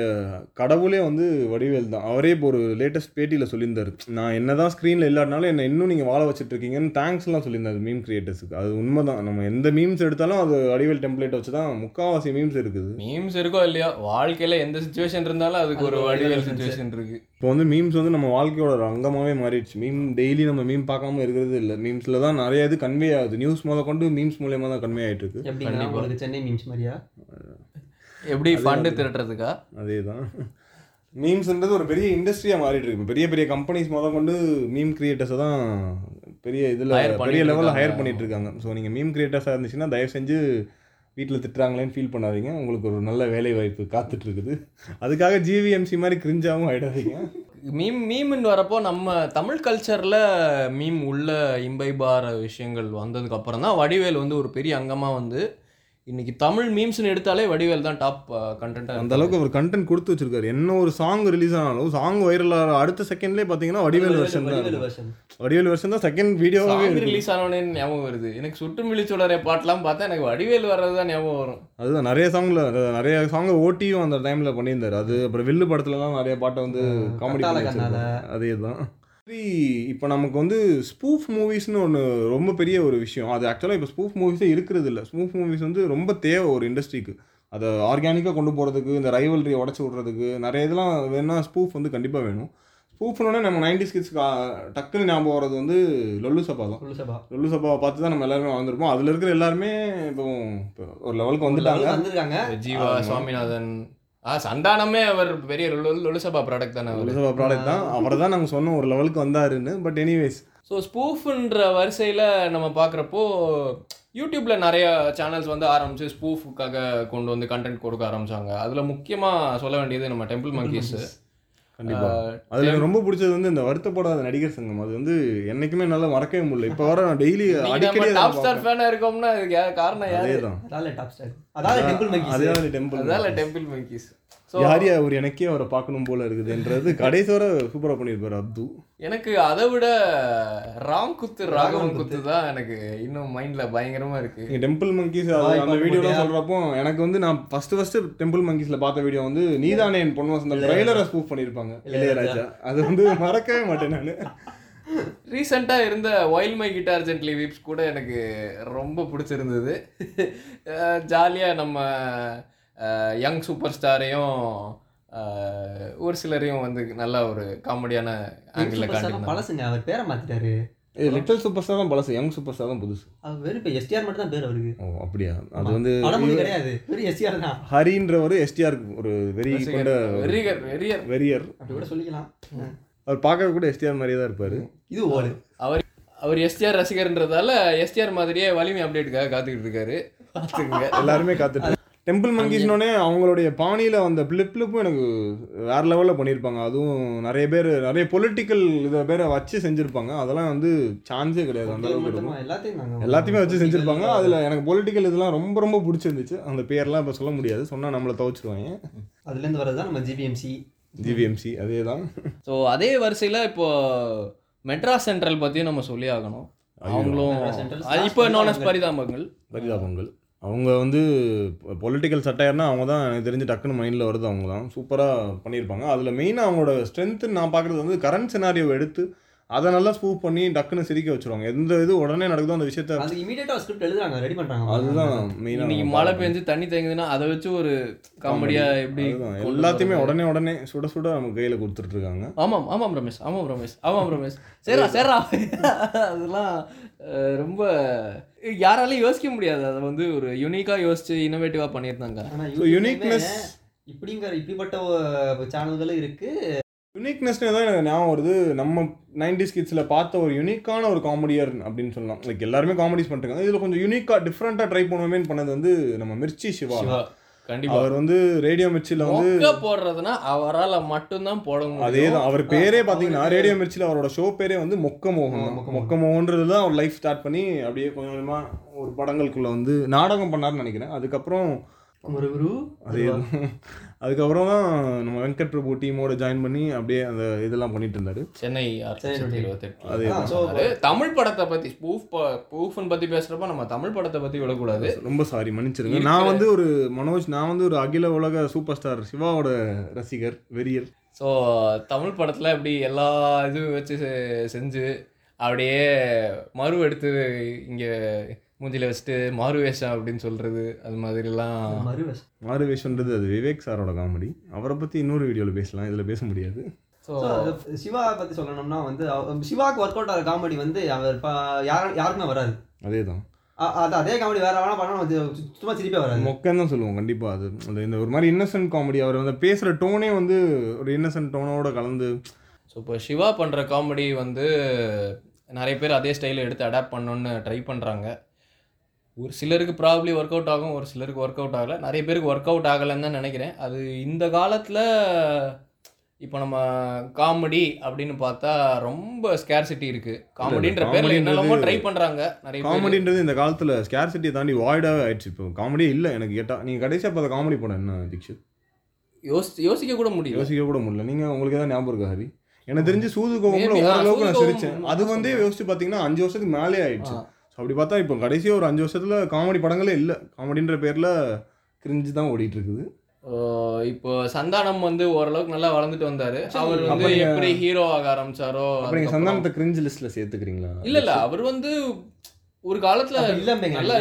கடவுளே வந்து வடிவேல் தான். அவரே இப்போ ஒரு லேட்டஸ்ட் பேட்டியில் சொல்லியிருந்தார், நான் என்ன தான் ஸ்க்ரீனில் இல்லாட்டினாலும் என்ன இன்னும் நீங்கள் வாழ வச்சுட்ருக்கீங்கன்னு தேங்க்ஸ்லாம் சொல்லியிருந்தாரு மீம் கிரியேட்டர்ஸுக்கு. அது உண்மை தான். நம்ம எந்த மீம்ஸ் எடுத்தாலும் அது வடிவேல் டெம்ப்ளேட் வச்சு தான் முக்கால்வாசி மீம்ஸ் இருக்குது. மீம்ஸ் இருக்கோ இல்லையா, வாழ்க்கையில் எந்த சுச்சுவேஷன் இருந்தாலும் அதுக்கு ஒரு வடிவேல் சுச்சுவேஷன் இருக்குது. இப்போ வந்து மீம்ஸ் வந்து நம்ம வாழ்க்கையோட அங்கமாகவே மாறிடுச்சு. மீம் டெய்லி நம்ம மீம் பார்க்காம இருக்கிறது இல்லை. மீம்ஸில் தான் நிறைய இது கன்வே ஆகுது. நியூஸ் முதல் கொண்டு மீம்ஸ் மூலயமா தான் கன்வே ஆகிட்டு இருக்கு. சென்னை மீம்ஸ் மாதிரியா எப்படி ஃபண்டு திரட்டுறதுக்கா? அதே தான். மீம்ஸ்ன்றது ஒரு பெரிய இண்டஸ்ட்ரியாக மாறிட்டு இருக்கு. பெரிய பெரிய கம்பெனிஸ் முதல் கொண்டு மீம் கிரியேட்டர்ஸை தான் பெரிய இதில் பெரிய லெவலில் ஹையர் பண்ணிட்டு இருக்காங்க. ஸோ நீங்கள் மீம் கிரியேட்டர்ஸாக இருந்துச்சுன்னா தயவு செஞ்சு வீட்டில் திட்டுறாங்களேன்னு ஃபீல் பண்ணாதீங்க. உங்களுக்கு ஒரு நல்ல வேலை வாய்ப்பு காத்துட்டு இருக்குது. அதுக்காக ஜிவிஎம்சி மாதிரி கிரிஞ்சாகவும் ஆகிடாதீங்க. மீம்னு வரப்போ நம்ம தமிழ் கல்ச்சரில் மீம் உள்ள இம்பைபார விஷயங்கள் வந்ததுக்கு அப்புறம் தான் வடிவேல் வந்து ஒரு பெரிய அங்கமாக வந்து இன்னைக்கு தமிழ் மீம்ஸ்னு எடுத்தாலே வடிவேல் தான் டாப் கண்டென்ட்டாக. அந்த அளவுக்கு ஒரு கண்டென்ட் கொடுத்து வச்சிருக்காரு. என்ன ஒரு சாங் ரிலீஸ் ஆனாலும் சாங் வைரலாக அடுத்த செகண்ட்லேயே பார்த்தீங்கன்னா வடிவேல் வெர்ஷன் தான் செகண்ட் வீடியோவாகவே ரிலீஸ் ஆனோடனே ஞாபகம் வருது. எனக்கு சுட்டு மிளிச்சோடரை பாட்டெலாம் பார்த்தா எனக்கு வடிவேல் வர்றது தான் ஞாபகம் வரும். அதுதான் நிறைய சாங்கை ஓட்டியும் அந்த டைமில் பண்ணியிருந்தார். அது அப்புறம் வில்லு படத்துலலாம் நிறைய பாட்டை வந்து காமெடி. அதே தான். இப்போ நமக்கு வந்து ஸ்பூஃப் மூவிஸ்னு ஒன்று ரொம்ப பெரிய ஒரு விஷயம். அது ஆக்சுவலாக இப்போ ஸ்பூஃப் மூவிஸே இருக்கிறது இல்லை. ஸ்பூஃப் மூவிஸ் வந்து ரொம்ப தேவை ஒரு இண்டஸ்ட்ரிக்கு. அதை ஆர்கானிக்காக கொண்டு போகிறதுக்கு, இந்த ரைவல்ரியை உடச்சி விட்றதுக்கு நிறைய இதெல்லாம் வேணும்னா ஸ்பூஃப் வந்து கண்டிப்பாக வேணும். ஸ்பூஃப்னோடனே நம்ம 90s கிட்ஸ்க்கு டக்குன்னு ஞாபகம் வர்றது வந்து லொல்லு சபாவை பார்த்து தான் நம்ம எல்லாருமே வாழ்ந்துருப்போம். அதில் இருக்கிற எல்லாருமே இப்போ ஒரு லெவலுக்கு வந்துட்டாங்க. ஜீவா, சுவாமிநாதன், சந்தானமே அவர் பெரிய லொலுசபா ப்ராடக்ட் தானே. லொலுசபா ப்ராடக்ட் தான். அவரை தான் நாங்கள் சொன்னோம் ஒரு லெவலுக்கு வந்தாருன்னு. பட் எனிவேஸ், ஸோ ஸ்பூஃப்ன்ற வரிசையில் நம்ம பார்க்குறப்போ யூடியூப்பில் நிறைய சேனல்ஸ் வந்து ஆரம்பித்து ஸ்பூஃபுக்காக கொண்டு வந்து கண்டென்ட் கொடுக்க ஆரம்பித்தாங்க. அதில் முக்கியமாக சொல்ல வேண்டியது நம்ம டெம்பிள் மங்கீஸ். கண்டிப்பாக அதில் எனக்கு ரொம்ப பிடிச்சது வந்து இந்த வருத்தப்படாத நடிகர் சங்கம். அது வந்து என்றைக்குமே நல்லா மறக்கவே முடியல. இப்போ வர நான் டெய்லி அடிக்கடி டாப் ஸ்டார் ஃபேனாக இருக்கோம்னா அதுக்கு காரணம் யாரே தான். அதாவது டெம்பிள் மங்கீஸ் யாரியா அவர் எனக்கே அவரை பார்க்கணும் போல இருக்குதுன்றது கடைசி வர சூப்பராக பண்ணியிருப்பார் அப்து. எனக்கு அதை விட ராம் குத்து ராகவன் குத்து தான் எனக்கு இன்னும் மைண்டில் பயங்கரமாக இருக்குது. டெம்பிள் மங்கீஸ் அந்த வீடியோலாம் சொல்கிறப்போ எனக்கு வந்து நான் ஃபஸ்ட்டு டெம்பிள் மங்கீஸில் பார்த்த வீடியோ வந்து நீதானே என் பொண்ணு வசந்த ட்ரைலரை ஸ்பூஃப் பண்ணியிருப்பாங்க இளையராஜா. அது வந்து மறக்கவே மாட்டேன் நான். ரீசெண்டாக இருந்த while my guitar gently weeps கூட எனக்கு ரொம்ப பிடிச்சிருந்தது. ஜாலியாக நம்ம யங் சூப்பர் ஸ்டாரையும் ஒரு சிலரையும் வந்து நல்ல ஒரு காமெடியான ஆங்கிள் காட்டுங்க. பழசுங்க, அவர் பேரை மாத்திட்டாரு. லிட்டில் சூப்பர் ஸ்டார் தான் பழசு, யங் சூப்பர் ஸ்டார் தான் புதுசு. அவர் இப்போ எஸ்டிஆர் மட்டும் தான் பேர் அவருக்கு. ஓ அப்படியா? அது வந்து கிடையாது, வெறும் எஸ்டிஆர் தான். ஹரின்றவர் எஸ்டிஆர் ஒரு வெறி கொண்ட வெறியர் அப்படி கூட சொல்லிக்கலாம். அவர் பார்க்க கூட எஸ்டிஆர் மாதிரியே தான் இருப்பார். இது ஓடு. அவர் எஸ்டிஆர் ரசிகர்ன்றதால எஸ்டிஆர் மாதிரியே வலிமை அப்டேட்டுக்காக காத்துக்கிட்டு இருக்காரு. பார்த்துக்குங்க, எல்லாருமே காத்துட்டு. டெம்பிள் மங்கீஸ்னோடனே அவங்களுடைய பாணியில் அந்த பிளிப்பும் எனக்கு வேறு லெவலில் பண்ணியிருப்பாங்க. அதுவும் நிறைய பேர் பொலிட்டிக்கல் இதை பேரை வச்சு செஞ்சுருப்பாங்க. அதெல்லாம் வந்து சான்ஸே கிடையாது. அந்த எல்லாத்தையுமே வச்சு செஞ்சுருப்பாங்க. அதில் எனக்கு பொலிட்டிக்கல் இதெல்லாம் ரொம்ப ரொம்ப பிடிச்சிருந்துச்சு. அந்த பேரெலாம் இப்போ சொல்ல முடியாது, சொன்னால் நம்மளை தவிச்சிருவாங்க. அதுலேருந்து வரது தான் நம்ம ஜிவிஎம்சி அதே தான். ஸோ அதே வரிசையில் இப்போது மெட்ராஸ் சென்ட்ரல் பற்றியும் நம்ம சொல்லி ஆகணும். அவங்களும் இப்போ நோனஸ் பரிதாபங்கள். அவங்க வந்து பொலிட்டிக்கல் சட்டையர்னால் அவங்க தான் எனக்கு தெரிஞ்சு டக்குன்னு மைண்டில் வருது. அவங்க தான் சூப்பராக பண்ணியிருப்பாங்க. அதில் மெயினாக அவங்களோட ஸ்ட்ரென்த்துன்னு நான் பார்க்குறது வந்து கரண்ட் சினாரியோவை எடுத்து அதை நல்லா ஸ்பூஃப் பண்ணி டக்குன்னு சிரிக்க வச்சுருவாங்க. எந்த இது உடனே நடக்குதோ அந்த விஷயத்தை அது இமீடியட்டாக ஸ்கிரிப்ட் எழுதுறாங்க, ரெடி பண்ணுறாங்க. அதுதான் மெயினாக. இன்றைக்கி மழை பெஞ்சு தண்ணி தேங்குதுன்னா அதை வச்சு ஒரு காமெடியாக எப்படி எல்லாத்தையுமே உடனே சுட அவங்க கையில் கொடுத்துட்ருக்காங்க. ஆமாம் ரமேஷ் சேரா அதெல்லாம் ரொம்ப யாராலையும் யோசிக்க முடியாது. அதை வந்து ஒரு யூனிக்காக யோசிச்சு இன்னோவேட்டிவாக பண்ணியிருந்தாங்க. யூனிக்னஸ் இப்படிங்கிற இப்படிப்பட்ட சேனல்களும் இருக்குது. யூனிக்னஸ்னே தான் எனக்கு ஞாபகம் வருது. நம்ம 90s கிட்ஸில் பார்த்த ஒரு யூனிக்கான ஒரு காமெடியர் அப்படின்னு சொல்லலாம். லைக் எல்லாருமே காமெடிஸ் பண்ணிருக்காங்க, இதில் கொஞ்சம் யூனிக்காக டிஃப்ரெண்ட்டாக ட்ரை பண்ணுவோமேன்னு பண்ணது வந்து நம்ம மிர்ச்சி சிவா. கண்டிப்பாக அவர் வந்து ரேடியோ மிர்ச்சியில் வந்து போடுறதுனா அவரால் மட்டும்தான் போட முடியும். அதே தான், அவர் பேரே பார்த்தீங்கன்னா ரேடியோ மிர்ச்சியில் அவரோட ஷோ பேரே வந்து மொக்க மோகன். மொக்க மோகன்றது தான் அவர் லைஃப் ஸ்டார்ட் பண்ணி அப்படியே கொஞ்சம் கொஞ்சமாக ஒரு படங்களுக்குள்ளே வந்து நாடகம் பண்ணார்னு நினைக்கிறேன். அதுக்கப்புறம் ஒரு குரு அதே தான், அதுக்கப்புறம் தான் நம்ம வெங்கட் பிரபு டீமோட ஜாயின் பண்ணி அப்படியே அந்த இதெல்லாம் பண்ணிட்டு இருந்தாரு. சென்னை 628 அதே தான். ஸோ தமிழ் படத்தை பற்றி ஸ்பூஃப்னு பற்றி பேசுகிறப்ப நம்ம தமிழ் படத்தை பற்றி விடக்கூடாது. ரொம்ப சாரி, மன்னிச்சிருங்க. நான் வந்து ஒரு மனோஜ், நான் வந்து ஒரு அகில உலக சூப்பர் ஸ்டார் சிவாவோட ரசிகர் வெறியர். ஸோ தமிழ் படத்தில் இப்படி எல்லா இதுவும் வச்சு செஞ்சு அப்படியே மறு எடுத்து இங்கே மூஞ்சில வச்சுட்டு மாறுவேஷம் அப்படின்னு சொல்றது, அது மாதிரிலாம். மாறுவேஷன்றது அது விவேக் சாரோட காமெடி. அவரை பற்றி இன்னொரு வீடியோவில் பேசலாம், இதில் பேச முடியாது. ஸோ சிவா பற்றி சொல்லணும்னா வந்து சிவாவுக்கு ஒர்க் அவுட் ஆகிற காமெடி வந்து அவர் யாருக்குமே வராது. அதே தான், அது அதே காமெடி வேற வேணா பண்ணணும், அது சுத்தமாக சிரிப்பே வராது. மொக்கன்னு தான் சொல்லுவோம். கண்டிப்பாக அது இந்த ஒரு மாதிரி இன்னசென்ட் காமெடி. அவர் வந்து பேசுகிற டோனே வந்து ஒரு இன்னசென்ட் டோனோட கலந்து. ஸோ இப்போ சிவா பண்ணுற காமெடி வந்து நிறைய பேர் அதே ஸ்டைலில் எடுத்து அடாப்ட் பண்ணணுன்னு ட்ரை பண்ணுறாங்க. ஒரு சிலருக்கு ப்ராப்ளி ஒர்க் அவுட் ஆகும், ஒரு சிலருக்கு ஒர்க் அவுட் ஆகலை. நிறைய பேருக்கு ஒர்க் அவுட் ஆகலைன்னு தான் நினைக்கிறேன். அது இந்த காலத்தில் இப்போ நம்ம காமெடி அப்படின்னு பார்த்தா ரொம்ப ஸ்கேர்சிட்டி இருக்குது. காமெடின்ற பேரில் என்னெல்லாமோ ட்ரை பண்ணுறாங்க நிறைய. காமெடின்றது இந்த காலத்தில் ஸ்கேர்சிட்டியை தாண்டி வாய்டாக ஆயிடுச்சு. இப்போ காமெடியே இல்லை எனக்கு கேட்டால். நீங்கள் கடைசியாக பார்த்தா காமெடி படம் என்ன தீக்ஷித்? யோசிக்க கூட முடியல. நீங்கள் உங்களுக்கு தான் ஞாபகம் இருக்கா ஹரி? எனக்கு தெரிஞ்சு சூதுகோவம்ல ஓரளவுக்கு நான் சிரித்தேன். அது வந்து யோசிச்சு பார்த்தீங்கன்னா 5 வருஷத்துக்கு மேலே ஆயிடுச்சு. அப்படி பார்த்தா இப்போ கடைசியாக ஒரு 5 வருஷத்தில் காமெடி படங்களே இல்லை. காமெடின்ற பேரில் கிரிஞ்சு தான் ஓடிட்டு இருக்குது. இப்போ சந்தானம் வந்து ஓரளவுக்கு நல்லா வளர்ந்துட்டு வந்தாரு. அவர் வந்து எப்படி ஹீரோ ஆக ஆரம்பிச்சாரோ. நீங்க சந்தானத்தை கிரிஞ்ச் லிஸ்ட்ல சேர்த்துக்கிறீங்களா? இல்ல அவர் வந்து ஒரு காலத்துல நல்லா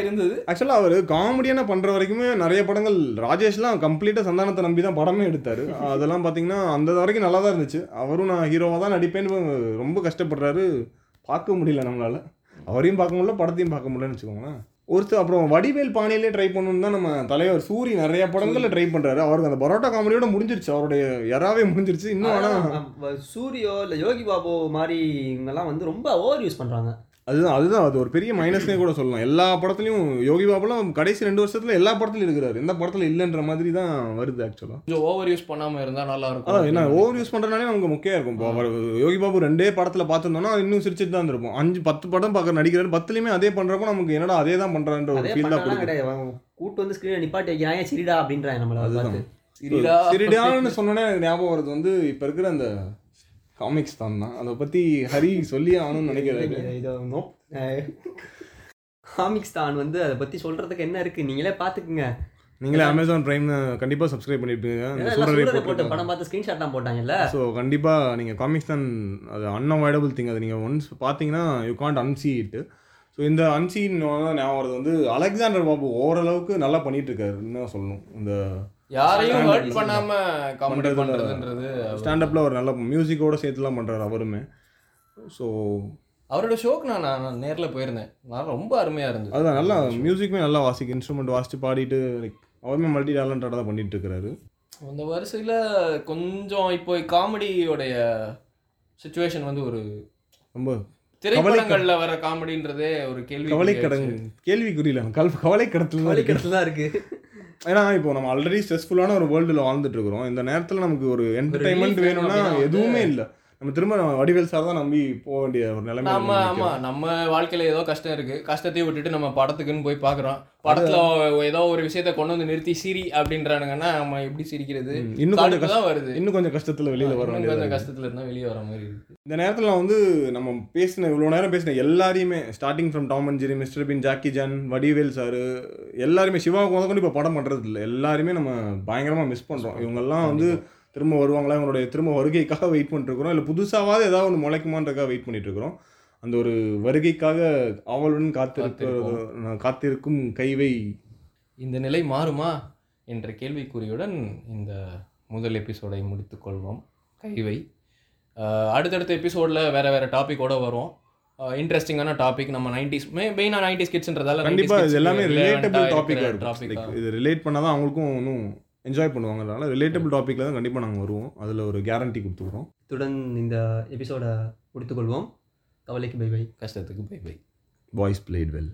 இருந்தது. ஆக்சுவலா அவர் காமெடியான பண்ற வரைக்குமே நிறைய படங்கள் ராஜேஷ்லாம் கம்ப்ளீட்டா சந்தானத்தை நம்பி தான் படமே எடுத்தாரு. அதெல்லாம் பாத்தீங்கன்னா அந்த வரைக்கும் நல்லா தான் இருந்துச்சு. அவரும் நான் ஹீரோவா தான் நடிப்பேன்னு ரொம்ப கஷ்டப்படுறாரு, பார்க்க முடியல நம்மளால. அவரையும் பார்க்க முடியல, படத்தையும் பார்க்க முடியலன்னு வச்சுக்கோங்களேன். ஒருத்தர் அப்புறம் வடிவேல் பாணியிலே ட்ரை பண்ணணும்னு தான் நம்ம தலைவர் சூரி நிறைய படங்கள்ல ட்ரை பண்றாரு. அவருக்கு அந்த பரோட்டா காமெடியோட முடிஞ்சிருச்சு, அவருடைய யாராவே முடிஞ்சிருச்சு. இன்னும் ஆனா சூரியோ இல்ல யோகி பாபு மாதிரி இவங்கெல்லாம் வந்து ரொம்ப ஓவர் யூஸ் பண்றாங்க. அதுதான் அது ஒரு பெரிய மைனஸ்னே கூட சொல்லலாம். எல்லா படத்துலையும் யோகி பாபுலாம் கடைசி 2 வருஷத்துல எல்லா படத்துலையும் இருக்கிறாரு, எந்த படத்துல இல்லைன்ற மாதிரி தான் வருது. ஆக்சுவலா கொஞ்சம் ஓவர் யூஸ் பண்ணாம இருந்தா நல்லா இருக்கும். என்ன ஓவர் யூஸ் பண்றதுனாலே நமக்கு முக்கியம் இருக்கும். இப்போ அவர் யோகி பாபு 2 படத்துல பார்த்துருந்தோம்னா இன்னும் சிரிச்சுட்டு தான் இருப்போம். 5-10 படம் பார்க்க நடிக்கிறாரு, 10லயுமே அதே பண்றப்போ நமக்கு என்னடா அதே தான் பண்றான்ற ஒரு ஃபீல் தான் கொடுக்கும். கூட்டு வந்து ஸ்கிரீன் நிப்பாட்டி வைக்கிறாங்க சிரிடா அப்படின்றாங்க நம்மள. அதுதான் சிரிடான்னு சொன்னோன்னே ஞாபகம் வருது வந்து இப்போ இருக்கிற அந்த காமிக்ஸ் தான். அதை பற்றி ஹரி சொல்லி ஆகணும்னு நினைக்கிறேன். காமிக்ஸ் தான் வந்து அதை பற்றி சொல்கிறதுக்கு என்ன இருக்குது, நீங்களே பார்த்துக்குங்க. நீங்களே அமேசான் ப்ரைம் கண்டிப்பாக சப்ஸ்கிரைப் பண்ணியிருப்பீங்க. போட்டு படம் பார்த்து ஸ்க்ரீன்ஷாட் தான் போட்டாங்கல்ல. ஸோ கண்டிப்பாக நீங்கள் காமிக்ஸ் தான், அது அன்அவாய்டபுள் திங். அது நீங்கள் ஒன்ஸ் பார்த்தீங்கன்னா you can't unsee it. So இந்த அன்சீன் ஞாபகம் வருது வந்து அலெக்சாண்டர் பாபு ஓரளவுக்கு நல்லா பண்ணிட்டு இருக்காருன்னு தான் சொல்லணும். இந்த யாரையும் ஹர்ட் பண்ணாம காமெடி பண்றதுன்றது ஸ்டாண்டப்ல ஒரு நல்ல மியூசிக்கோட சேர்த்துலாம் பண்றாரு அவருமே. ஸோ அவரோட ஷோக்கு நான் நேரில் போயிருந்தேன், நான் ரொம்ப அருமையா இருந்தது. அதுதான் நல்லா மியூசிக்குமே நல்லா வாசிக்க இன்ஸ்ட்ருமெண்ட் வாசிச்சு பாடிட்டு லைக் அவருமே மல்டி டேலண்டடாக தான் பண்ணிட்டு இருக்கிறாரு. அந்த வரிசையில் கொஞ்சம் இப்போ காமெடியோடைய சுச்சுவேஷன் வந்து ஒரு ரொம்ப திரைப்படங்கள்ல வர காமெடின்றதே ஒரு கேள்விக்குறியில கவலைக்கிடத்துல தான் இருக்கு. ஏன்னா இப்போ நம்ம ஆல்ரெடி ஸ்ட்ரெஸ்ஃபுல்லான ஒரு வேர்ல்டில் வாழ்ந்துட்டு இருக்கிறோம். இந்த நேரத்தில் நமக்கு ஒரு என்டர்டைன்மெண்ட் வேணும்னா எதுவுமே இல்லை. நம்ம திரும்ப வடிவேல் சார் தான் நம்பி போக வேண்டிய ஒரு நிலைமை. ஆமாம், நம்ம வாழ்க்கையில் ஏதோ கஷ்டம் இருக்குது, கஷ்டத்தையும் விட்டுட்டு நம்ம படத்துக்குன்னு போய் பார்க்குறோம். படத்தில் ஏதோ ஒரு விஷயத்தை கொண்டு வந்து நிறுத்தி சிரி அப்படின்றானுங்கன்னா நம்ம எப்படி சிரிக்கிறது? இன்னும் கொஞ்சம் கஷ்டத்தில் வெளியில் வரோம். கொஞ்சம் கஷ்டத்தில் இருந்தால் வெளியே வர மாதிரி இருக்குது. இந்த நேரத்தில் வந்து நம்ம பேசின இவ்வளோ நேரம் பேசின எல்லாரையுமே starting from Tom and Jerry, mister Bean, Jackie Chan, Vadivel sir, எல்லாருமே சிவாவுக்கு முதற்கொண்டு இப்போ படம் பண்ணுறது இல்லை. எல்லாருமே நம்ம பயங்கரமாக மிஸ் பண்ணுறோம். இவங்கெல்லாம் வந்து திரும்ப வருவாங்களா, இவங்களுடைய திரும்ப வருகைக்காக வெயிட் பண்ணிட்டுருக்குறோம். இல்லை புதுசாவது ஏதாவது ஒன்று முளைக்குமான்றக்காக வெயிட் பண்ணிட்டுருக்குறோம். அந்த ஒரு வருகைக்காக அவளுடன் காத்திருக்கும் கைவை. இந்த நிலை மாறுமா என்ற கேள்விக்குறியுடன் இந்த முதல் எபிசோடை முடித்துக்கொள்வோம். கைவை அடுத்தடுத்த எபிசோடில் வேறு டாப்பிக்கோடு வருவோம். இன்ட்ரெஸ்டிங்கான டாபிக். நம்ம 90s மெயினாக 90s கிட்ஸ்ன்றதால கண்டிப்பாக இது எல்லாமே ரிலேட்டபிள் டாபிக்காக இருக்கும். இது ரிலேட் பண்ணால் தான் அவங்களுக்கும் இன்னும் என்ஜாய் பண்ணுவாங்க. அதனால் ரிலேட்டபிள் டாப்பிக்கில் தான் கண்டிப்பாக நாங்கள் வருவோம், அதில் ஒரு கேரண்டி கொடுத்துக்கிறோம். இத்துடன் இந்த எபிசோடை முடித்துக்கொள்வோம். கவலைக்கு பை பை, கஷ்டத்துக்கு bye bye. Boys played well.